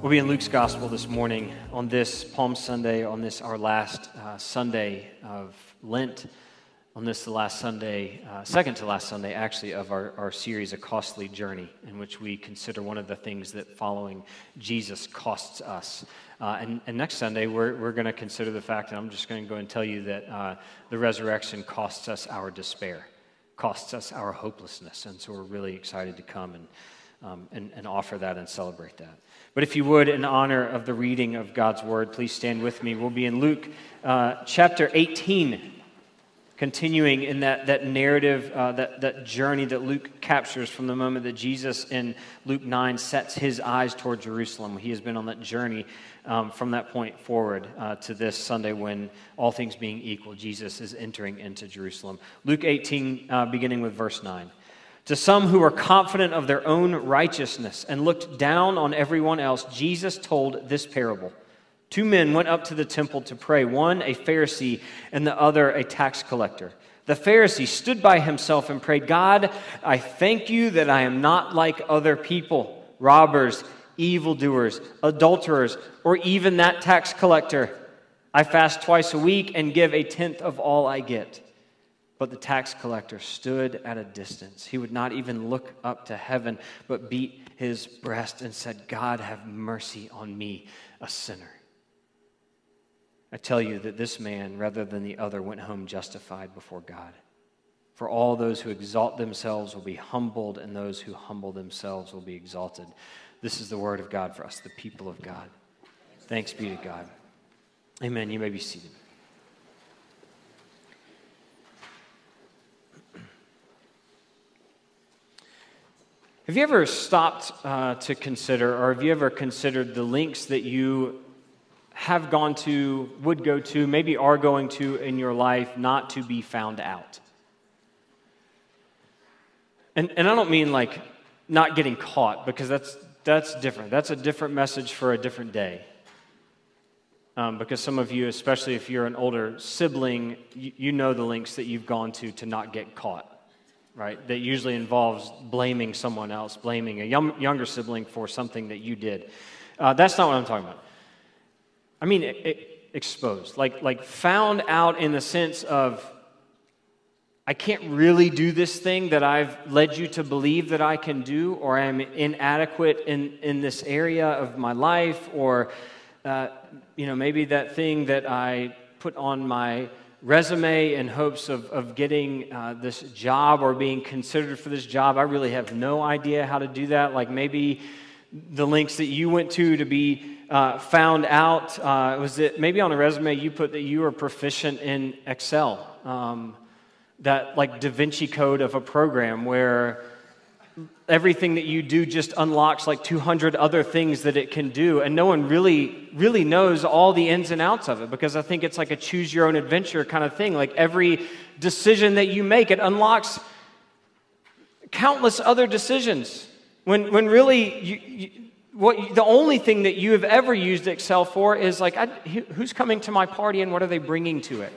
We'll be in Luke's Gospel this morning on this Palm Sunday, on this our last Sunday of Lent, on this the last Sunday, second to last Sunday actually, of our series, A Costly Journey, in which we consider one of the things that following Jesus costs us. And next Sunday, we're going to consider the fact, and I'm just going to go and tell you that the resurrection costs us our despair, costs us our hopelessness, and so we're really excited to come and offer that and celebrate that. But if you would, in honor of the reading of God's Word, please stand with me. We'll be in Luke chapter 18, continuing in that narrative, that journey that Luke captures from the moment that Jesus in Luke 9 sets his eyes toward Jerusalem. He has been on that journey from that point forward to this Sunday when, all things being equal, Jesus is entering into Jerusalem. Luke 18, beginning with verse 9. To some who were confident of their own righteousness and looked down on everyone else, Jesus told this parable. Two men went up to the temple to pray, one a Pharisee and the other a tax collector. The Pharisee stood by himself and prayed, God, I thank you that I am not like other people, robbers, evildoers, adulterers, or even that tax collector. I fast twice a week and give a tenth of all I get. But the tax collector stood at a distance. He would not even look up to heaven, but beat his breast and said, God, have mercy on me, a sinner. I tell you that this man, rather than the other, went home justified before God. For all those who exalt themselves will be humbled, and those who humble themselves will be exalted. This is the word of God for us, the people of God. Thanks be to God. Amen. You may be seated. Have you ever stopped to consider, or have you ever considered the links that you have gone to, would go to, maybe are going to in your life not to be found out? And I don't mean like not getting caught, because that's different. That's a different message for a different day. Because some of you, especially if you're an older sibling, you know the links that you've gone to not get caught. Right, that usually involves blaming someone else, blaming a younger sibling for something that you did. That's not what I'm talking about. I mean exposed, like found out in the sense of I can't really do this thing that I've led you to believe that I can do, or I'm inadequate in this area of my life, or maybe that thing that I put on my resume in hopes of getting this job or being considered for this job. I really have no idea how to do that. Like maybe the links that you went to be found out, was it maybe on a resume you put that you were proficient in Excel, that like Da Vinci Code of a program where everything that you do just unlocks like 200 other things that it can do, and no one really knows all the ins and outs of it, because I think it's like a choose your own adventure kind of thing. Like every decision that you make, it unlocks countless other decisions, when really the only thing that you have ever used Excel for is like, who's coming to my party and what are they bringing to it,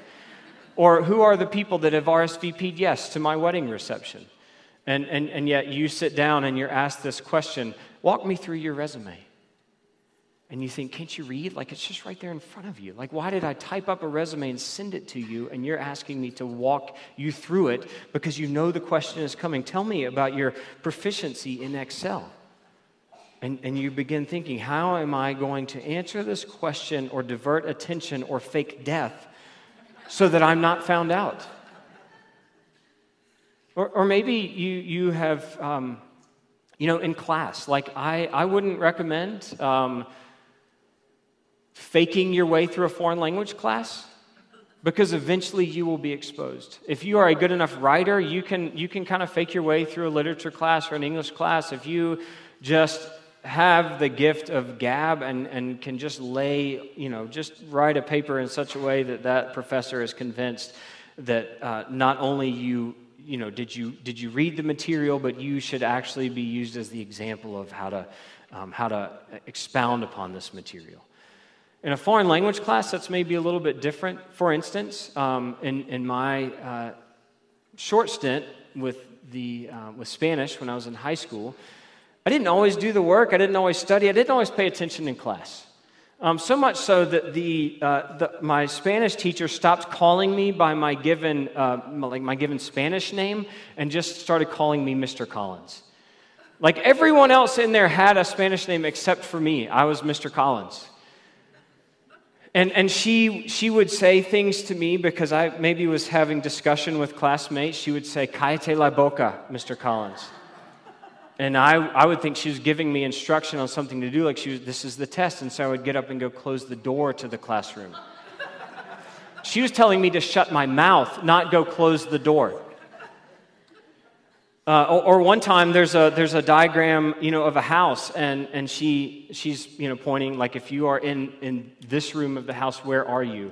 or who are the people that have RSVP'd yes to my wedding reception. And yet you sit down and you're asked this question, walk me through your resume. And you think, can't you read? Like, it's just right there in front of you. Like, why did I type up a resume and send it to you, and you're asking me to walk you through it because you know the question is coming? Tell me about your proficiency in Excel. And you begin thinking, how am I going to answer this question or divert attention or fake death so that I'm not found out? Or maybe you have, in class, like I wouldn't recommend faking your way through a foreign language class, because eventually you will be exposed. If you are a good enough writer, you can kind of fake your way through a literature class or an English class. If you just have the gift of gab and can just lay, just write a paper in such a way that professor is convinced that not only did you read the material, but you should actually be used as the example of how to expound upon this material. In a foreign language class, that's maybe a little bit different. For instance, in my short stint with Spanish when I was in high school, I didn't always do the work. I didn't always study. I didn't always pay attention in class. So much so that my Spanish teacher stopped calling me by my given my given Spanish name and just started calling me Mr. Collins. Like everyone else in there had a Spanish name except for me. I was Mr. Collins. And she would say things to me because I maybe was having discussion with classmates. She would say, "Cállate la boca, Mr. Collins." And I would think she was giving me instruction on something to do, like this is the test. And so I would get up and go close the door to the classroom. She was telling me to shut my mouth, not go close the door. Or one time there's a diagram, of a house, and she's pointing, like, if you are in this room of the house, where are you?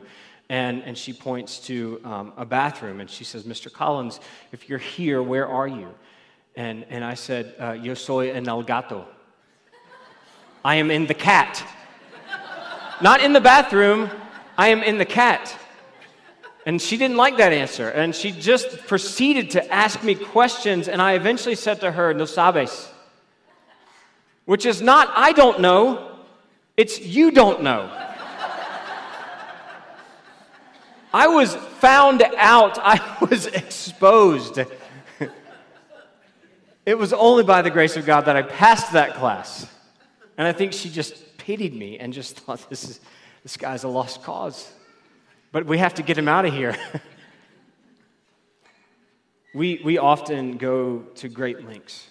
And she points to a bathroom, and she says, "Mr. Collins, if you're here, where are you?" And I said, "Yo soy en el gato." I am in the cat. Not in the bathroom, I am in the cat. And she didn't like that answer, and she just proceeded to ask me questions, and I eventually said to her, "No sabes," which is not "I don't know," it's "you don't know." I was found out. I was exposed. It was only by the grace of God that I passed that class, and I think she just pitied me and just thought, this guy's a lost cause. But we have to get him out of here. We often go to great lengths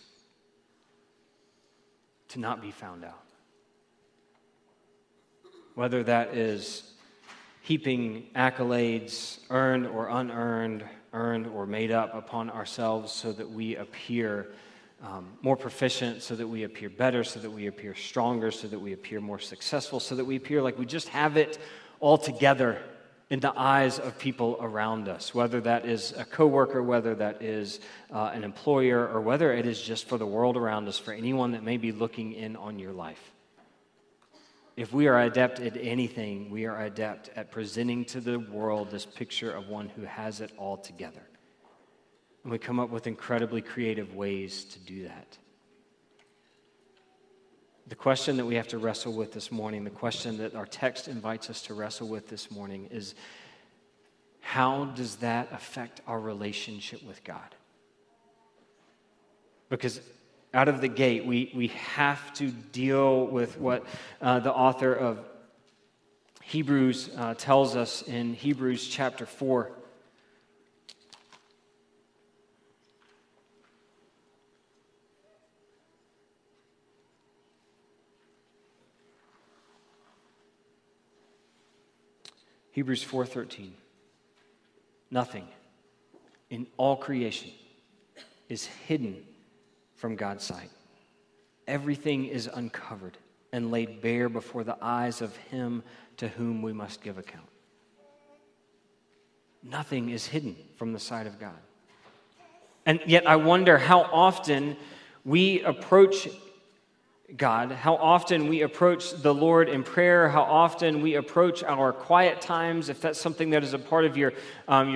to not be found out. Whether that is heaping accolades, earned or unearned, earned or made up upon ourselves so that we appear more proficient, so that we appear better, so that we appear stronger, so that we appear more successful, so that we appear like we just have it all together in the eyes of people around us, whether that is a coworker, whether that is an employer, or whether it is just for the world around us, for anyone that may be looking in on your life. If we are adept at anything, we are adept at presenting to the world this picture of one who has it all together. And we come up with incredibly creative ways to do that. The question that we have to wrestle with this morning, the question that our text invites us to wrestle with this morning is, how does that affect our relationship with God? Because out of the gate, we have to deal with what the author of Hebrews tells us in Hebrews chapter 4. Hebrews 4:13, nothing in all creation is hidden from God's sight. Everything is uncovered and laid bare before the eyes of him to whom we must give account. Nothing is hidden from the sight of God. And yet I wonder how often we approach God, how often we approach the Lord in prayer, how often we approach our quiet times, if that's something that is a part of your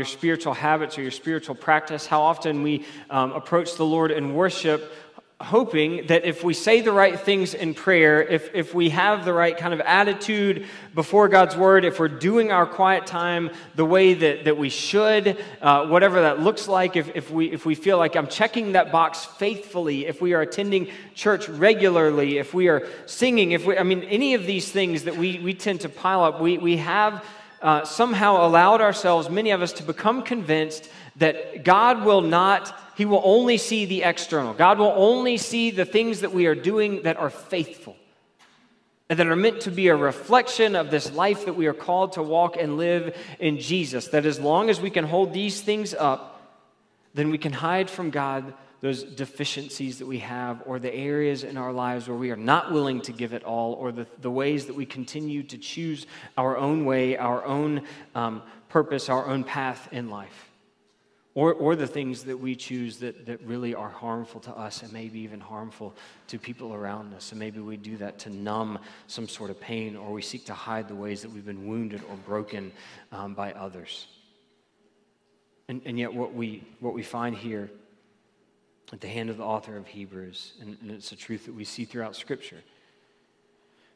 spiritual habits or your spiritual practice, how often we approach the Lord in worship, hoping that if we say the right things in prayer, if we have the right kind of attitude before God's word, if we're doing our quiet time the way that we should, whatever that looks like, if we feel like I'm checking that box faithfully, if we are attending church regularly, if we are singing, any of these things that we tend to pile up, we have somehow allowed ourselves, many of us, to become convinced that God will not, he will only see the external. God will only see the things that we are doing that are faithful and that are meant to be a reflection of this life that we are called to walk and live in Jesus. That as long as we can hold these things up, then we can hide from God those deficiencies that we have, or the areas in our lives where we are not willing to give it all, or the ways that we continue to choose our own way, our own purpose, our own path in life. Or the things that we choose that really are harmful to us and maybe even harmful to people around us. And maybe we do that to numb some sort of pain, or we seek to hide the ways that we've been wounded or broken by others. And yet what we find here at the hand of the author of Hebrews. And it's a truth that we see throughout Scripture.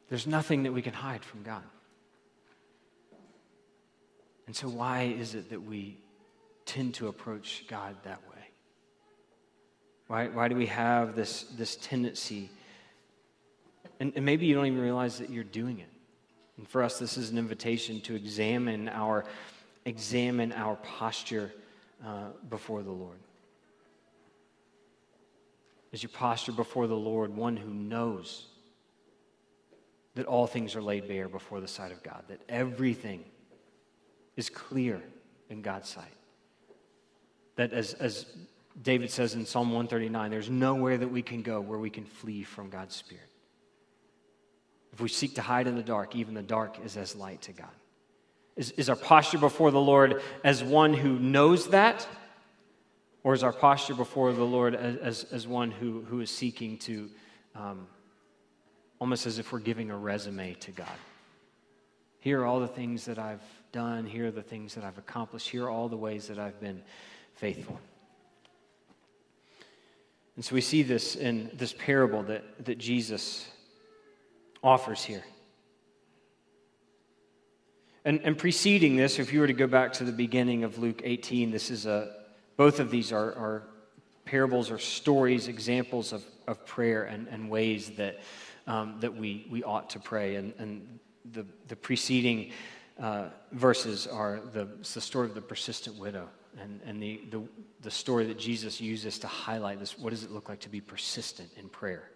There's nothing that we can hide from God. And so why is it that we tend to approach God that way? Why do we have this tendency? And maybe you don't even realize that you're doing it. And for us, this is an invitation to examine our posture before the Lord. Is your posture before the Lord one who knows that all things are laid bare before the sight of God, that everything is clear in God's sight? That as David says in Psalm 139, there's nowhere that we can go where we can flee from God's Spirit. If we seek to hide in the dark, even the dark is as light to God. Is our posture before the Lord as one who knows that? Or is our posture before the Lord as one who is seeking to, almost as if we're giving a resume to God? Here are all the things that I've done. Here are the things that I've accomplished. Here are all the ways that I've been faithful. And so we see this in this parable that Jesus offers here. And preceding this, if you were to go back to the beginning of Luke 18, this is both of these are parables or stories, examples of prayer and ways that we ought to pray. And the preceding verses are the story of the persistent widow and the story that Jesus uses to highlight this. What does it look like to be persistent in prayer?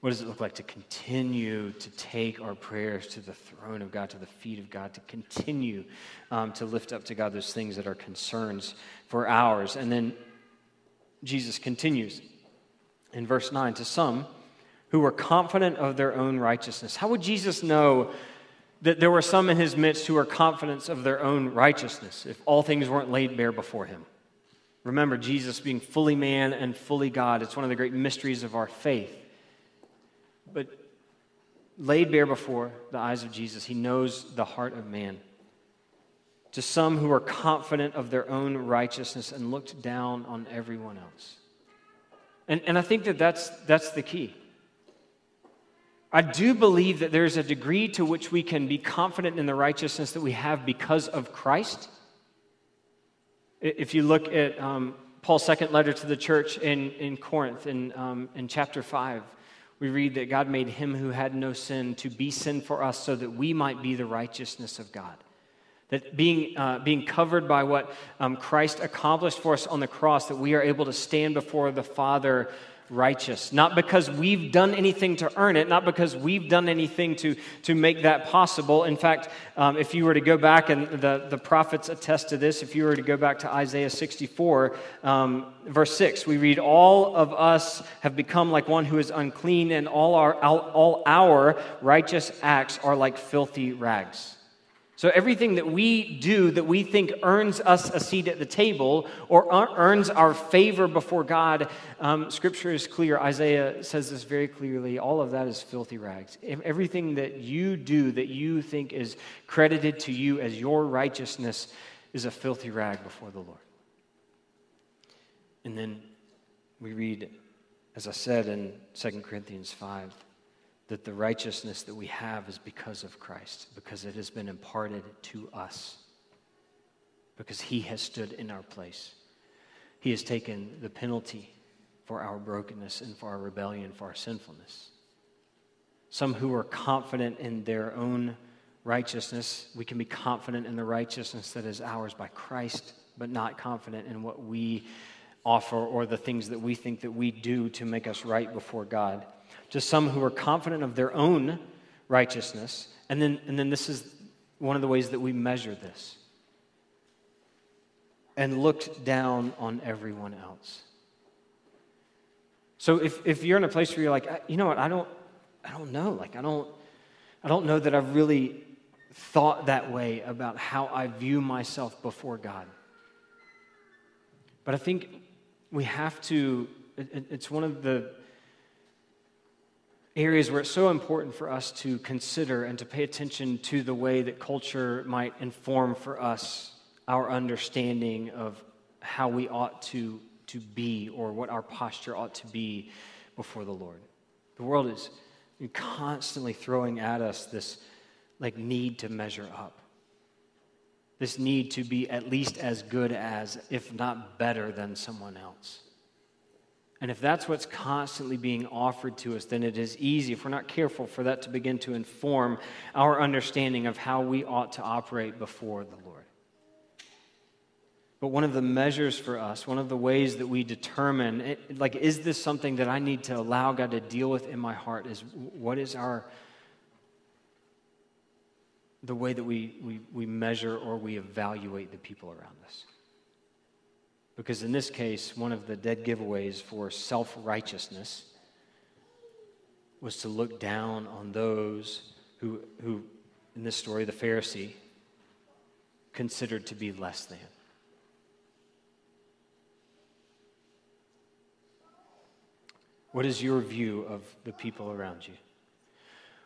What does it look like to continue to take our prayers to the throne of God, to the feet of God, to continue to lift up to God those things that are concerns for ours? And then Jesus continues in verse 9, to some who were confident of their own righteousness. How would Jesus know that there were some in his midst who were confident of their own righteousness if all things weren't laid bare before him? Remember, Jesus being fully man and fully God, it's one of the great mysteries of our faith. But laid bare before the eyes of Jesus, he knows the heart of man. To some who were confident of their own righteousness and looked down on everyone else. And I think that's the key. I do believe that there's a degree to which we can be confident in the righteousness that we have because of Christ. If you look at Paul's second letter to the church in Corinth in chapter 5, we read that God made him who had no sin to be sin for us so that we might be the righteousness of God. That being covered by what Christ accomplished for us on the cross, that we are able to stand before the Father righteous. Not because we've done anything to earn it, not because we've done anything to make that possible. In fact, if you were to go back, and the prophets attest to this, if you were to go back to Isaiah 64, verse 6, we read, all of us have become like one who is unclean, and all our righteous acts are like filthy rags. So everything that we do that we think earns us a seat at the table or earns our favor before God, Scripture is clear. Isaiah says this very clearly. All of that is filthy rags. Everything that you do that you think is credited to you as your righteousness is a filthy rag before the Lord. And then we read, as I said in 2 Corinthians 5, that the righteousness that we have is because of Christ, because it has been imparted to us, because he has stood in our place. He has taken the penalty for our brokenness and for our rebellion, for our sinfulness. Some who are confident in their own righteousness, we can be confident in the righteousness that is ours by Christ, but not confident in what we offer or the things that we think that we do to make us right before God. To some who are confident of their own righteousness. And then this is one of the ways that we measure this. And looked down on everyone else. So if you're in a place where you're like, you know what, I don't know. Like I don't know that I've really thought that way about how I view myself before God. But I think we have to, it's one of the areas where it's so important for us to consider and to pay attention to the way that culture might inform for us our understanding of how we ought to to be, or what our posture ought to be before the Lord. The world is constantly throwing at us this need to measure up, this need to be at least as good as, if not better than someone else. And if that's what's constantly being offered to us, then it is easy, if we're not careful, for that to begin to inform our understanding of how we ought to operate before the Lord. But one of the measures for us, one of the ways that we determine, is this something that I need to allow God to deal with in my heart, is what is the way that we measure or we evaluate the people around us. Because in this case, one of the dead giveaways for self-righteousness was to look down on those who, in this story, the Pharisee, considered to be less than. What is your view of the people around you?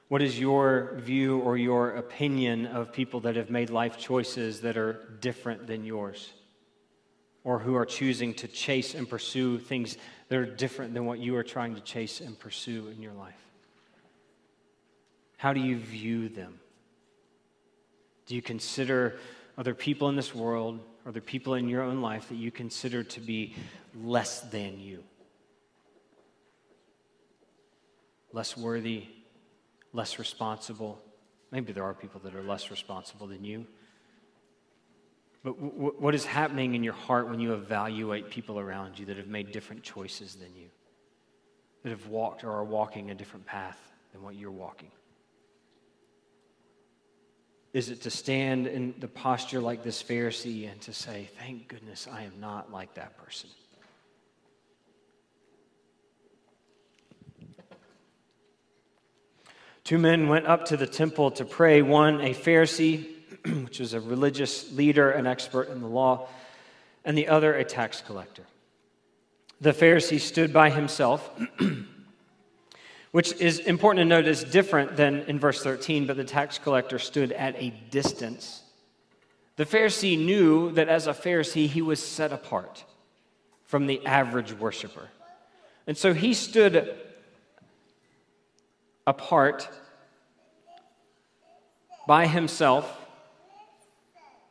What is your view or your opinion of people that have made life choices that are different than yours, or who are choosing to chase and pursue things that are different than what you are trying to chase and pursue in your life? How do you view them? Do you consider other people in this world, other people in your own life that you consider to be less than you? Less worthy, less responsible. Maybe there are people that are less responsible than you. But what is happening in your heart when you evaluate people around you that have made different choices than you, that have walked or are walking a different path than what you're walking? Is it to stand in the posture like this Pharisee and to say, "Thank goodness I am not like that person"? Two men went up to the temple to pray, one a Pharisee, which was a religious leader, an expert in the law, and the other a tax collector. The Pharisee stood by himself, which is important to note is different than in verse 13, but the tax collector stood at a distance. The Pharisee knew that as a Pharisee, he was set apart from the average worshiper. And so he stood apart by himself,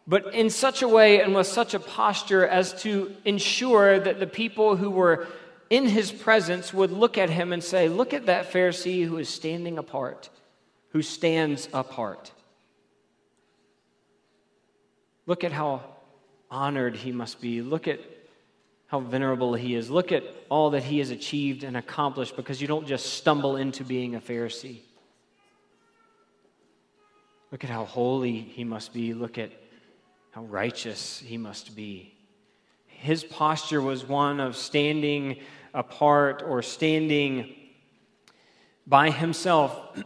but in such a way and with such a posture as to ensure that the people who were in his presence would look at him and say, "Look at that Pharisee who is standing apart, who stands apart. Look at how honored he must be. Look at how venerable he is. Look at all that he has achieved and accomplished," because you don't just stumble into being a Pharisee. Look at how holy he must be. Look at how righteous he must be. His posture was one of standing apart or standing by himself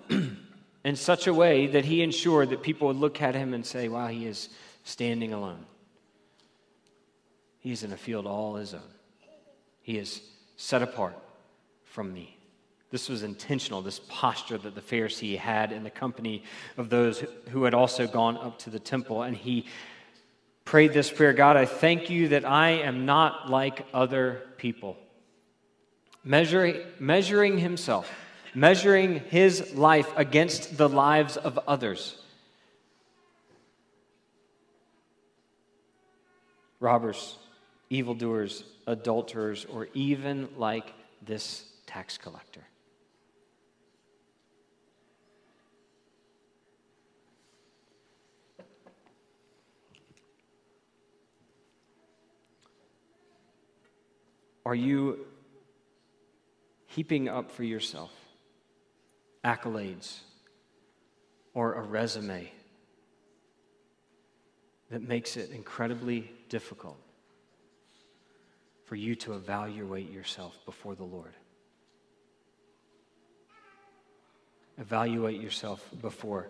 in such a way that he ensured that people would look at him and say, "Wow, he is standing alone. He's in a field all his own. He is set apart from me." This was intentional, this posture that the Pharisee had in the company of those who had also gone up to the temple. And he prayed this prayer, "God, I thank you that I am not like other people." Measuring himself, measuring his life against the lives of others. Robbers, evildoers, adulterers, or even like this tax collector. Are you heaping up for yourself accolades or a resume that makes it incredibly difficult for you to evaluate yourself before the Lord? Evaluate yourself before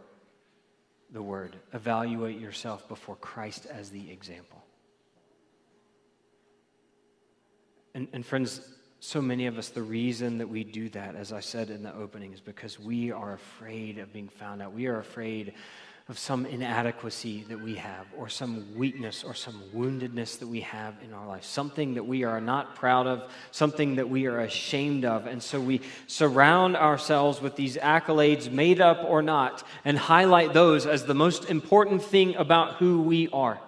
the Word. Evaluate yourself before Christ as the example. And friends, so many of us, the reason that we do that, as I said in the opening, is because we are afraid of being found out. We are afraid of some inadequacy that we have, or some weakness, or some woundedness that we have in our life, something that we are not proud of, something that we are ashamed of. And so we surround ourselves with these accolades, made up or not, and highlight those as the most important thing about who we are.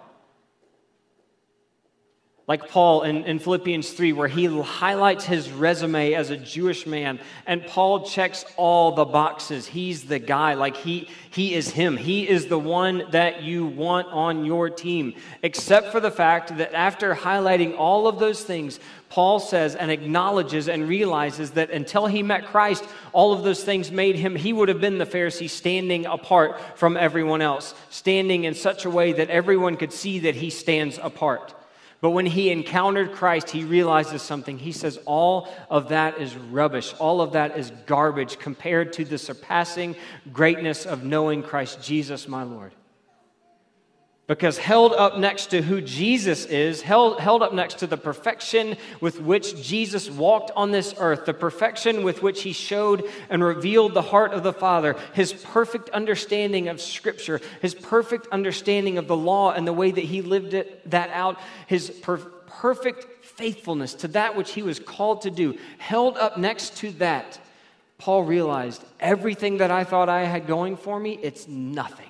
Like Paul in Philippians 3, where he highlights his resume as a Jewish man, and Paul checks all the boxes. He's the guy, like he is him. He is the one that you want on your team, except for the fact that after highlighting all of those things, Paul says and acknowledges and realizes that until he met Christ, all of those things made him, he would have been the Pharisee standing apart from everyone else, standing in such a way that everyone could see that he stands apart. But when he encountered Christ, he realizes something. He says, all of that is rubbish. All of that is garbage compared to the surpassing greatness of knowing Christ Jesus, my Lord. Because held up next to who Jesus is, held up next to the perfection with which Jesus walked on this earth, the perfection with which he showed and revealed the heart of the Father, his perfect understanding of Scripture, his perfect understanding of the law and the way that he lived that out, his perfect faithfulness to that which he was called to do, held up next to that, Paul realized everything that I thought I had going for me, it's nothing.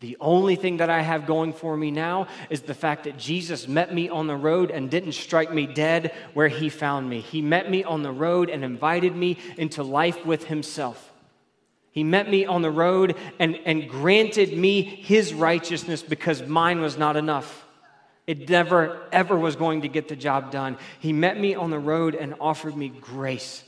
The only thing that I have going for me now is the fact that Jesus met me on the road and didn't strike me dead where he found me. He met me on the road and invited me into life with himself. He met me on the road and granted me his righteousness because mine was not enough. It never, ever was going to get the job done. He met me on the road and offered me grace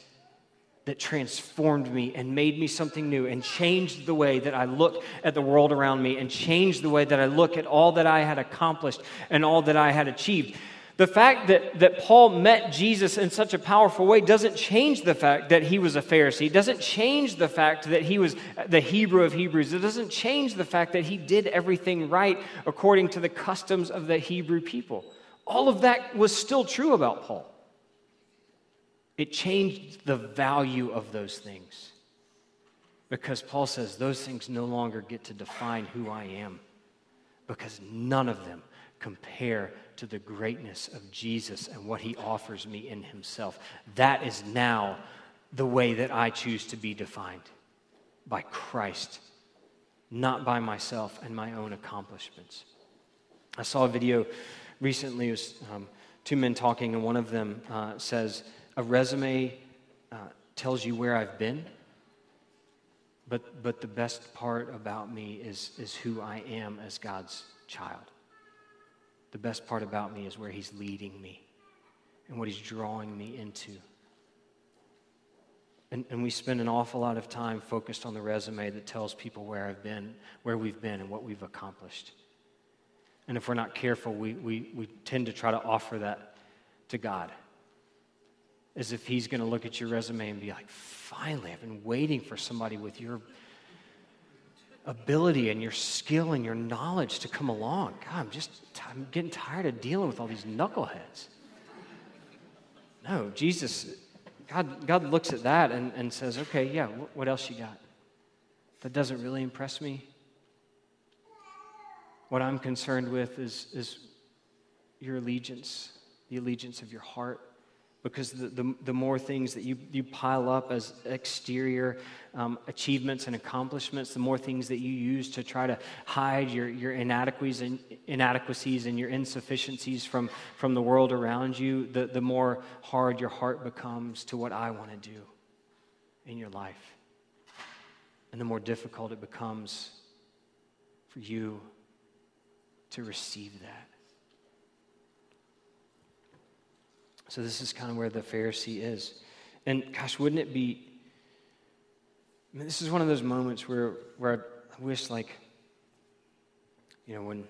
that transformed me and made me something new and changed the way that I look at the world around me and changed the way that I look at all that I had accomplished and all that I had achieved. The fact that Paul met Jesus in such a powerful way doesn't change the fact that he was a Pharisee. It doesn't change the fact that he was the Hebrew of Hebrews. It doesn't change the fact that he did everything right according to the customs of the Hebrew people. All of that was still true about Paul. It changed the value of those things because Paul says those things no longer get to define who I am because none of them compare to the greatness of Jesus and what he offers me in himself. That is now the way that I choose to be defined, by Christ, not by myself and my own accomplishments. I saw a video recently. It was two men talking, and one of them says, a resume tells you where I've been, but the best part about me is who I am as God's child. The best part about me is where he's leading me and what he's drawing me into. And we spend an awful lot of time focused on the resume that tells people where I've been, where we've been, and what we've accomplished. And if we're not careful, we tend to try to offer that to God, as if he's going to look at your resume and be like, finally, I've been waiting for somebody with your ability and your skill and your knowledge to come along. God, I'm getting tired of dealing with all these knuckleheads. No, Jesus, God looks at that and says, okay, yeah, what else you got? That doesn't really impress me. What I'm concerned with is your allegiance, the allegiance of your heart. Because the more things that you pile up as exterior achievements and accomplishments, the more things that you use to try to hide your inadequacies and your insufficiencies from the world around you, the more hard your heart becomes to what I want to do in your life. And the more difficult it becomes for you to receive that. So this is kind of where the Pharisee is. And gosh, wouldn't it be, I mean, this is one of those moments where I wish, like, you know, when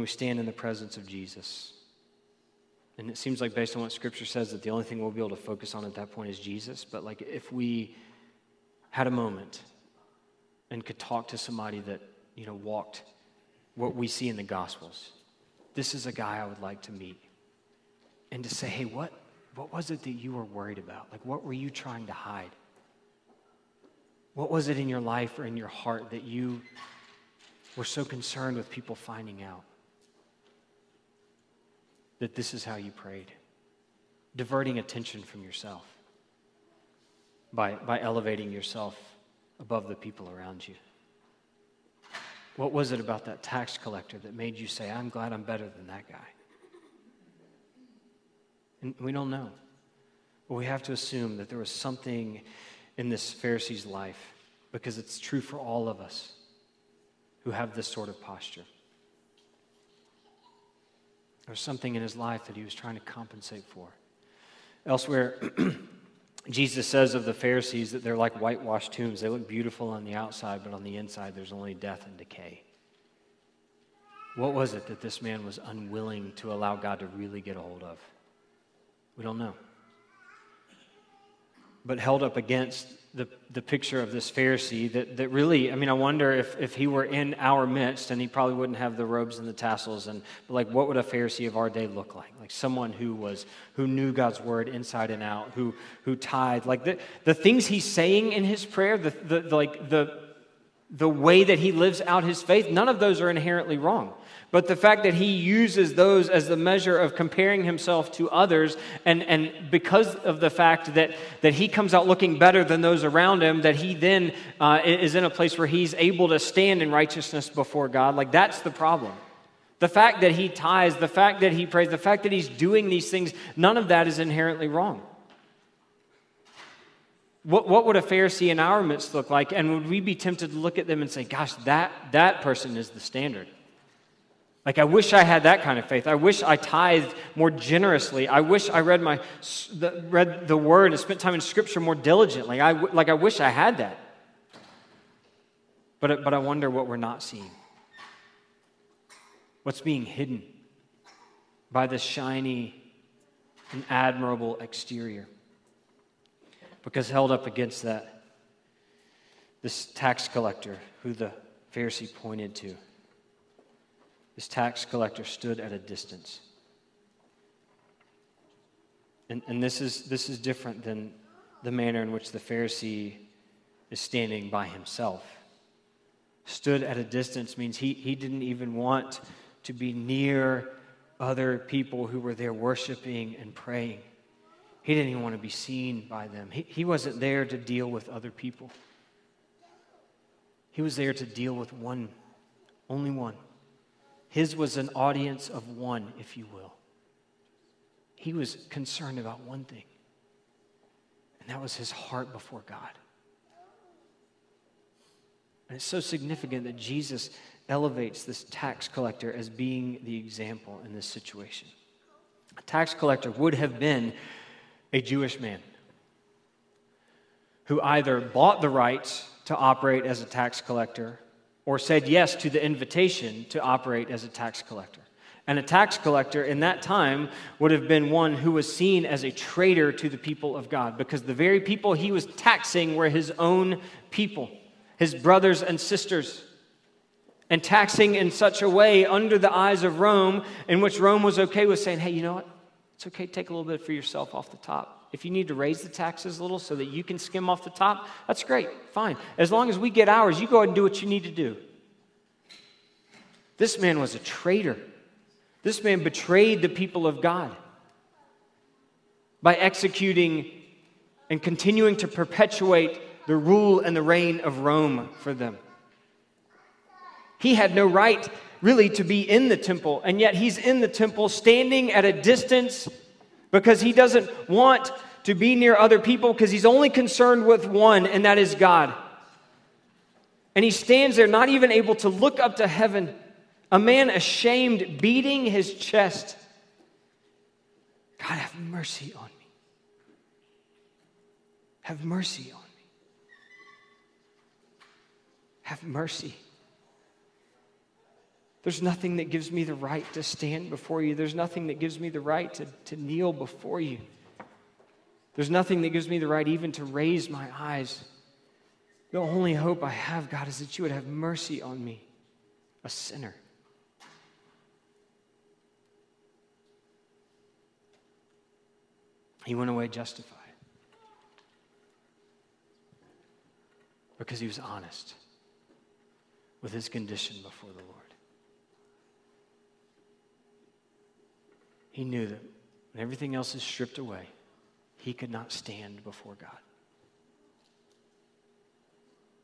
we stand in the presence of Jesus, and it seems like based on what Scripture says that the only thing we'll be able to focus on at that point is Jesus, but like if we had a moment and could talk to somebody that, you know, walked what we see in the Gospels, this is a guy I would like to meet. And to say, hey, what was it that you were worried about? Like, what were you trying to hide? What was it in your life or in your heart that you were so concerned with people finding out that this is how you prayed? Diverting attention from yourself by elevating yourself above the people around you. What was it about that tax collector that made you say, I'm glad I'm better than that guy? And we don't know. But we have to assume that there was something in this Pharisee's life, because it's true for all of us who have this sort of posture. There was something in his life that he was trying to compensate for. Elsewhere, Jesus says of the Pharisees that they're like whitewashed tombs. They look beautiful on the outside, but on the inside there's only death and decay. What was it that this man was unwilling to allow God to really get a hold of? We don't know. But held up against the picture of this Pharisee that really, I mean, I wonder if he were in our midst, and he probably wouldn't have the robes and the tassels, but what would a Pharisee of our day look like? Like someone who knew God's word inside and out, who tithed. Like the things he's saying in his prayer, the way that he lives out his faith, none of those are inherently wrong. But the fact that he uses those as the measure of comparing himself to others, and because of the fact that he comes out looking better than those around him, that he then is in a place where he's able to stand in righteousness before God, like that's the problem. The fact that he tithes, the fact that he prays, the fact that he's doing these things, none of that is inherently wrong. What would a Pharisee in our midst look like? And would we be tempted to look at them and say, gosh, that person is the standard? Like, I wish I had that kind of faith. I wish I tithed more generously. I wish I read the Word and spent time in Scripture more diligently. I wish I had that. But I wonder what we're not seeing. What's being hidden by this shiny and admirable exterior? Because held up against that, this tax collector who the Pharisee pointed to, this tax collector stood at a distance. And this is different than the manner in which the Pharisee is standing by himself. Stood at a distance means he didn't even want to be near other people who were there worshiping and praying. He didn't even want to be seen by them. He wasn't there to deal with other people. He was there to deal with one, only one. His was an audience of one, if you will. He was concerned about one thing, and that was his heart before God. And it's so significant that Jesus elevates this tax collector as being the example in this situation. A tax collector would have been a Jewish man who either bought the rights to operate as a tax collector or said yes to the invitation to operate as a tax collector. And a tax collector in that time would have been one who was seen as a traitor to the people of God, because the very people he was taxing were his own people, his brothers and sisters, and taxing in such a way under the eyes of Rome, in which Rome was okay with saying, hey, you know what? It's okay, take a little bit for yourself off the top. If you need to raise the taxes a little so that you can skim off the top, that's great, fine. As long as we get ours, you go ahead and do what you need to do. This man was a traitor. This man betrayed the people of God by executing and continuing to perpetuate the rule and the reign of Rome for them. He had no right really to be in the temple, and yet he's in the temple standing at a distance, because he doesn't want to be near other people, because he's only concerned with one, and that is God. And he stands there not even able to look up to heaven, a man ashamed, beating his chest. God, have mercy on me. Have mercy on me. Have mercy. There's nothing that gives me the right to stand before you. There's nothing that gives me the right to kneel before you. There's nothing that gives me the right even to raise my eyes. The only hope I have, God, is that you would have mercy on me, a sinner. He went away justified, because he was honest with his condition before the Lord. He knew that when everything else is stripped away, he could not stand before God.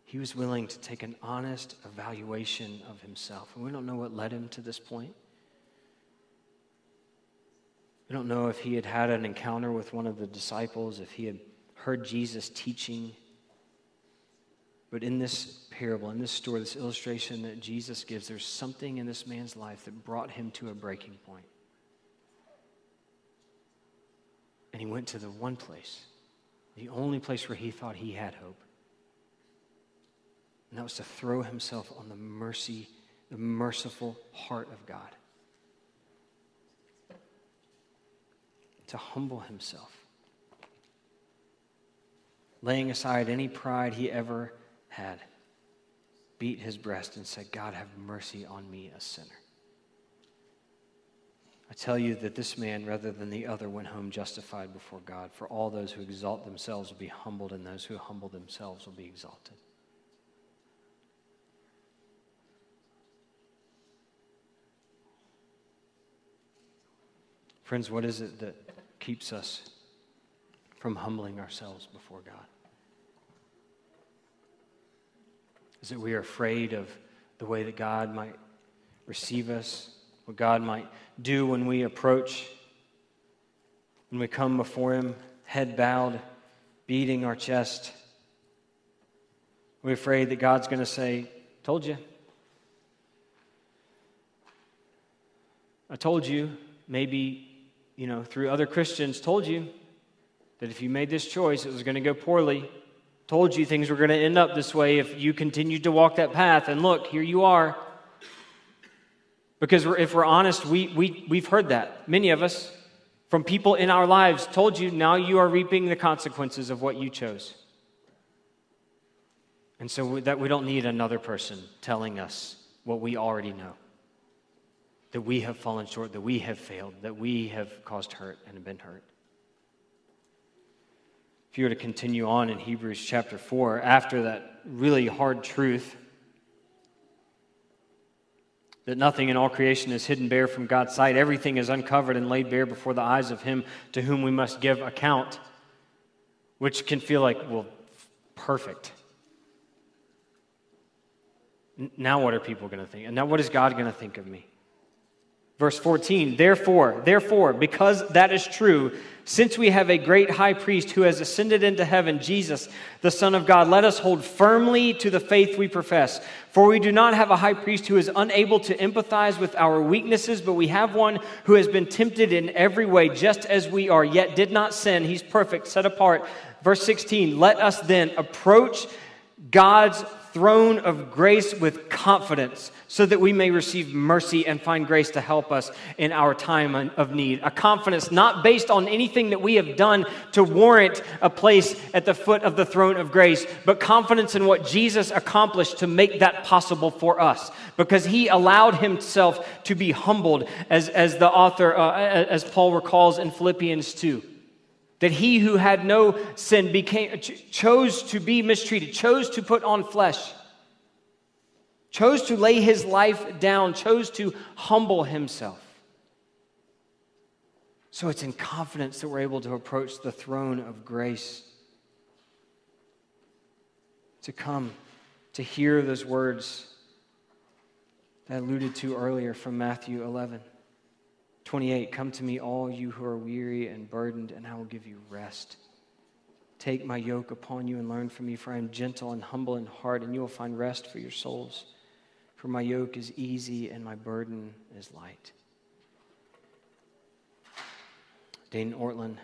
He was willing to take an honest evaluation of himself. And we don't know what led him to this point. We don't know if he had had an encounter with one of the disciples, if he had heard Jesus teaching. But in this parable, in this story, this illustration that Jesus gives, there's something in this man's life that brought him to a breaking point. And he went to the one place, the only place where he thought he had hope. And that was to throw himself on the merciful heart of God. To humble himself, laying aside any pride he ever had, beat his breast and said, God, have mercy on me, a sinner. I tell you that this man, rather than the other, went home justified before God, for all those who exalt themselves will be humbled, and those who humble themselves will be exalted. Friends, what is it that keeps us from humbling ourselves before God? Is it we are afraid of the way that God might receive us, what God might do when we approach, when we come before him, head bowed, beating our chest? We're afraid that God's going to say, told you. I told you, maybe through other Christians, told you that if you made this choice, it was going to go poorly. Told you things were going to end up this way if you continued to walk that path. And look, here you are. Because if we're honest, we've heard that. Many of us, from people in our lives, told you, now you are reaping the consequences of what you chose. And so that we don't need another person telling us what we already know. That we have fallen short, that we have failed, that we have caused hurt and have been hurt. If you were to continue on in Hebrews chapter 4, after that really hard truth that nothing in all creation is hidden bare from God's sight, everything is uncovered and laid bare before the eyes of him to whom we must give account, which can feel like, well, perfect. Now what are people going to think? And now what is God going to think of me? Verse 14, therefore, because that is true, since we have a great high priest who has ascended into heaven, Jesus, the Son of God, let us hold firmly to the faith we profess. For we do not have a high priest who is unable to empathize with our weaknesses, but we have one who has been tempted in every way, just as we are, yet did not sin. He's perfect, set apart. Verse 16, let us then approach God's throne of grace with confidence so that we may receive mercy and find grace to help us in our time of need. A confidence not based on anything that we have done to warrant a place at the foot of the throne of grace, but confidence in what Jesus accomplished to make that possible for us, because he allowed himself to be humbled, as the author, as Paul recalls in Philippians 2. That he who had no sin chose to be mistreated, chose to put on flesh, chose to lay his life down, chose to humble himself. So it's in confidence that we're able to approach the throne of grace, to come, to hear those words that I alluded to earlier from Matthew 11:28, come to me, all you who are weary and burdened, and I will give you rest. Take my yoke upon you and learn from me, for I am gentle and humble in heart, and you will find rest for your souls. For my yoke is easy and my burden is light. Dane Ortland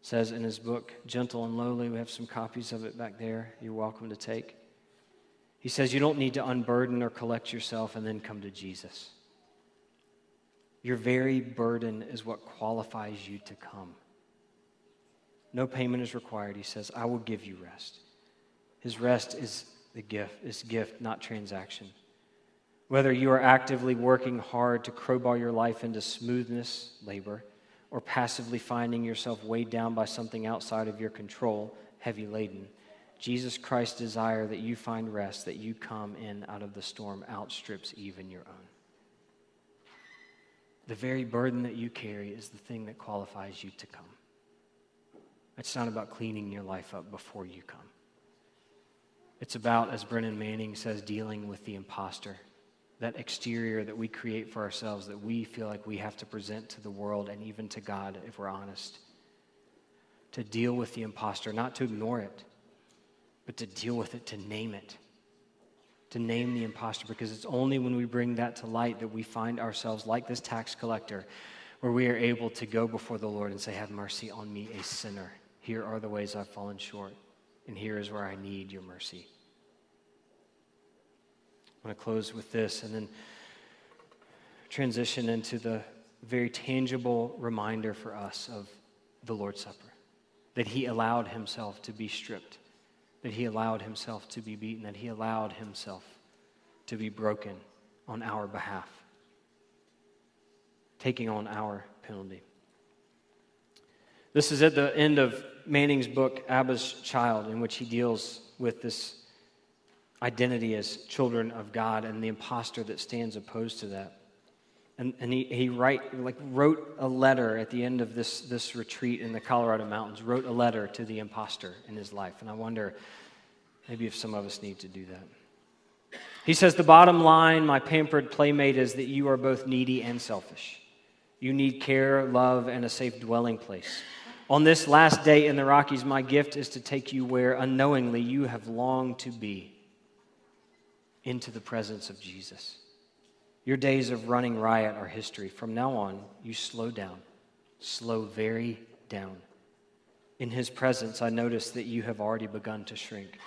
says in his book, Gentle and Lowly, we have some copies of it back there you're welcome to take. He says, you don't need to unburden or collect yourself and then come to Jesus. Your very burden is what qualifies you to come. No payment is required. He says, I will give you rest. His rest is the gift, is gift, not transaction. Whether you are actively working hard to crowbar your life into smoothness, labor, or passively finding yourself weighed down by something outside of your control, heavy laden, Jesus Christ's desire that you find rest, that you come in out of the storm, outstrips even your own. The very burden that you carry is the thing that qualifies you to come. It's not about cleaning your life up before you come. It's about, as Brennan Manning says, dealing with the imposter, that exterior that we create for ourselves that we feel like we have to present to the world and even to God, if we're honest. To deal with the imposter, not to ignore it, but to deal with it, to name it. To name the imposter, because it's only when we bring that to light that we find ourselves like this tax collector, where we are able to go before the Lord and say, have mercy on me, a sinner. Here are the ways I've fallen short, and here is where I need your mercy. I'm going to close with this and then transition into the very tangible reminder for us of the Lord's Supper, that he allowed himself to be stripped, that he allowed himself to be beaten, that he allowed himself to be broken on our behalf, taking on our penalty. This is at the end of Manning's book, Abba's Child, in which he deals with this identity as children of God and the imposter that stands opposed to that. And he wrote a letter at the end of this retreat in the Colorado Mountains, wrote a letter to the imposter in his life. And I wonder maybe if some of us need to do that. He says, the bottom line, my pampered playmate, is that you are both needy and selfish. You need care, love, and a safe dwelling place. On this last day in the Rockies, my gift is to take you where unknowingly you have longed to be, into the presence of Jesus. Your days of running riot are history. From now on, you slow very down. In his presence, I notice that you have already begun to shrink.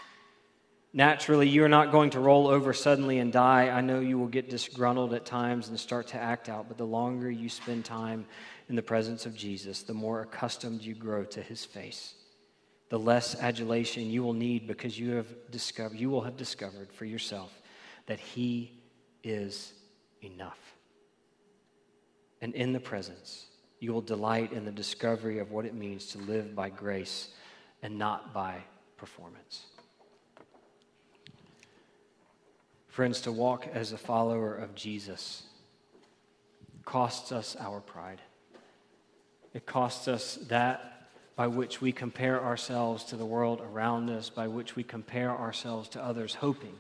Naturally, you are not going to roll over suddenly and die. I know you will get disgruntled at times and start to act out, but the longer you spend time in the presence of Jesus, the more accustomed you grow to his face. The less adulation you will need, because you will have discovered for yourself that he is enough. And in the presence, you will delight in the discovery of what it means to live by grace and not by performance. Friends, to walk as a follower of Jesus costs us our pride. It costs us that by which we compare ourselves to the world around us, by which we compare ourselves to others, hoping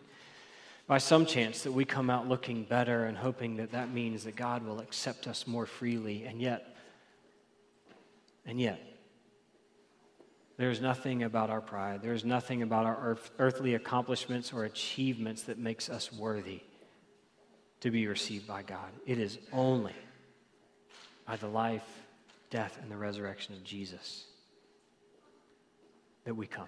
by some chance that we come out looking better and hoping that that means that God will accept us more freely. And yet, there is nothing about our pride. There is nothing about our earthly accomplishments or achievements that makes us worthy to be received by God. It is only by the life, death, and the resurrection of Jesus that we come.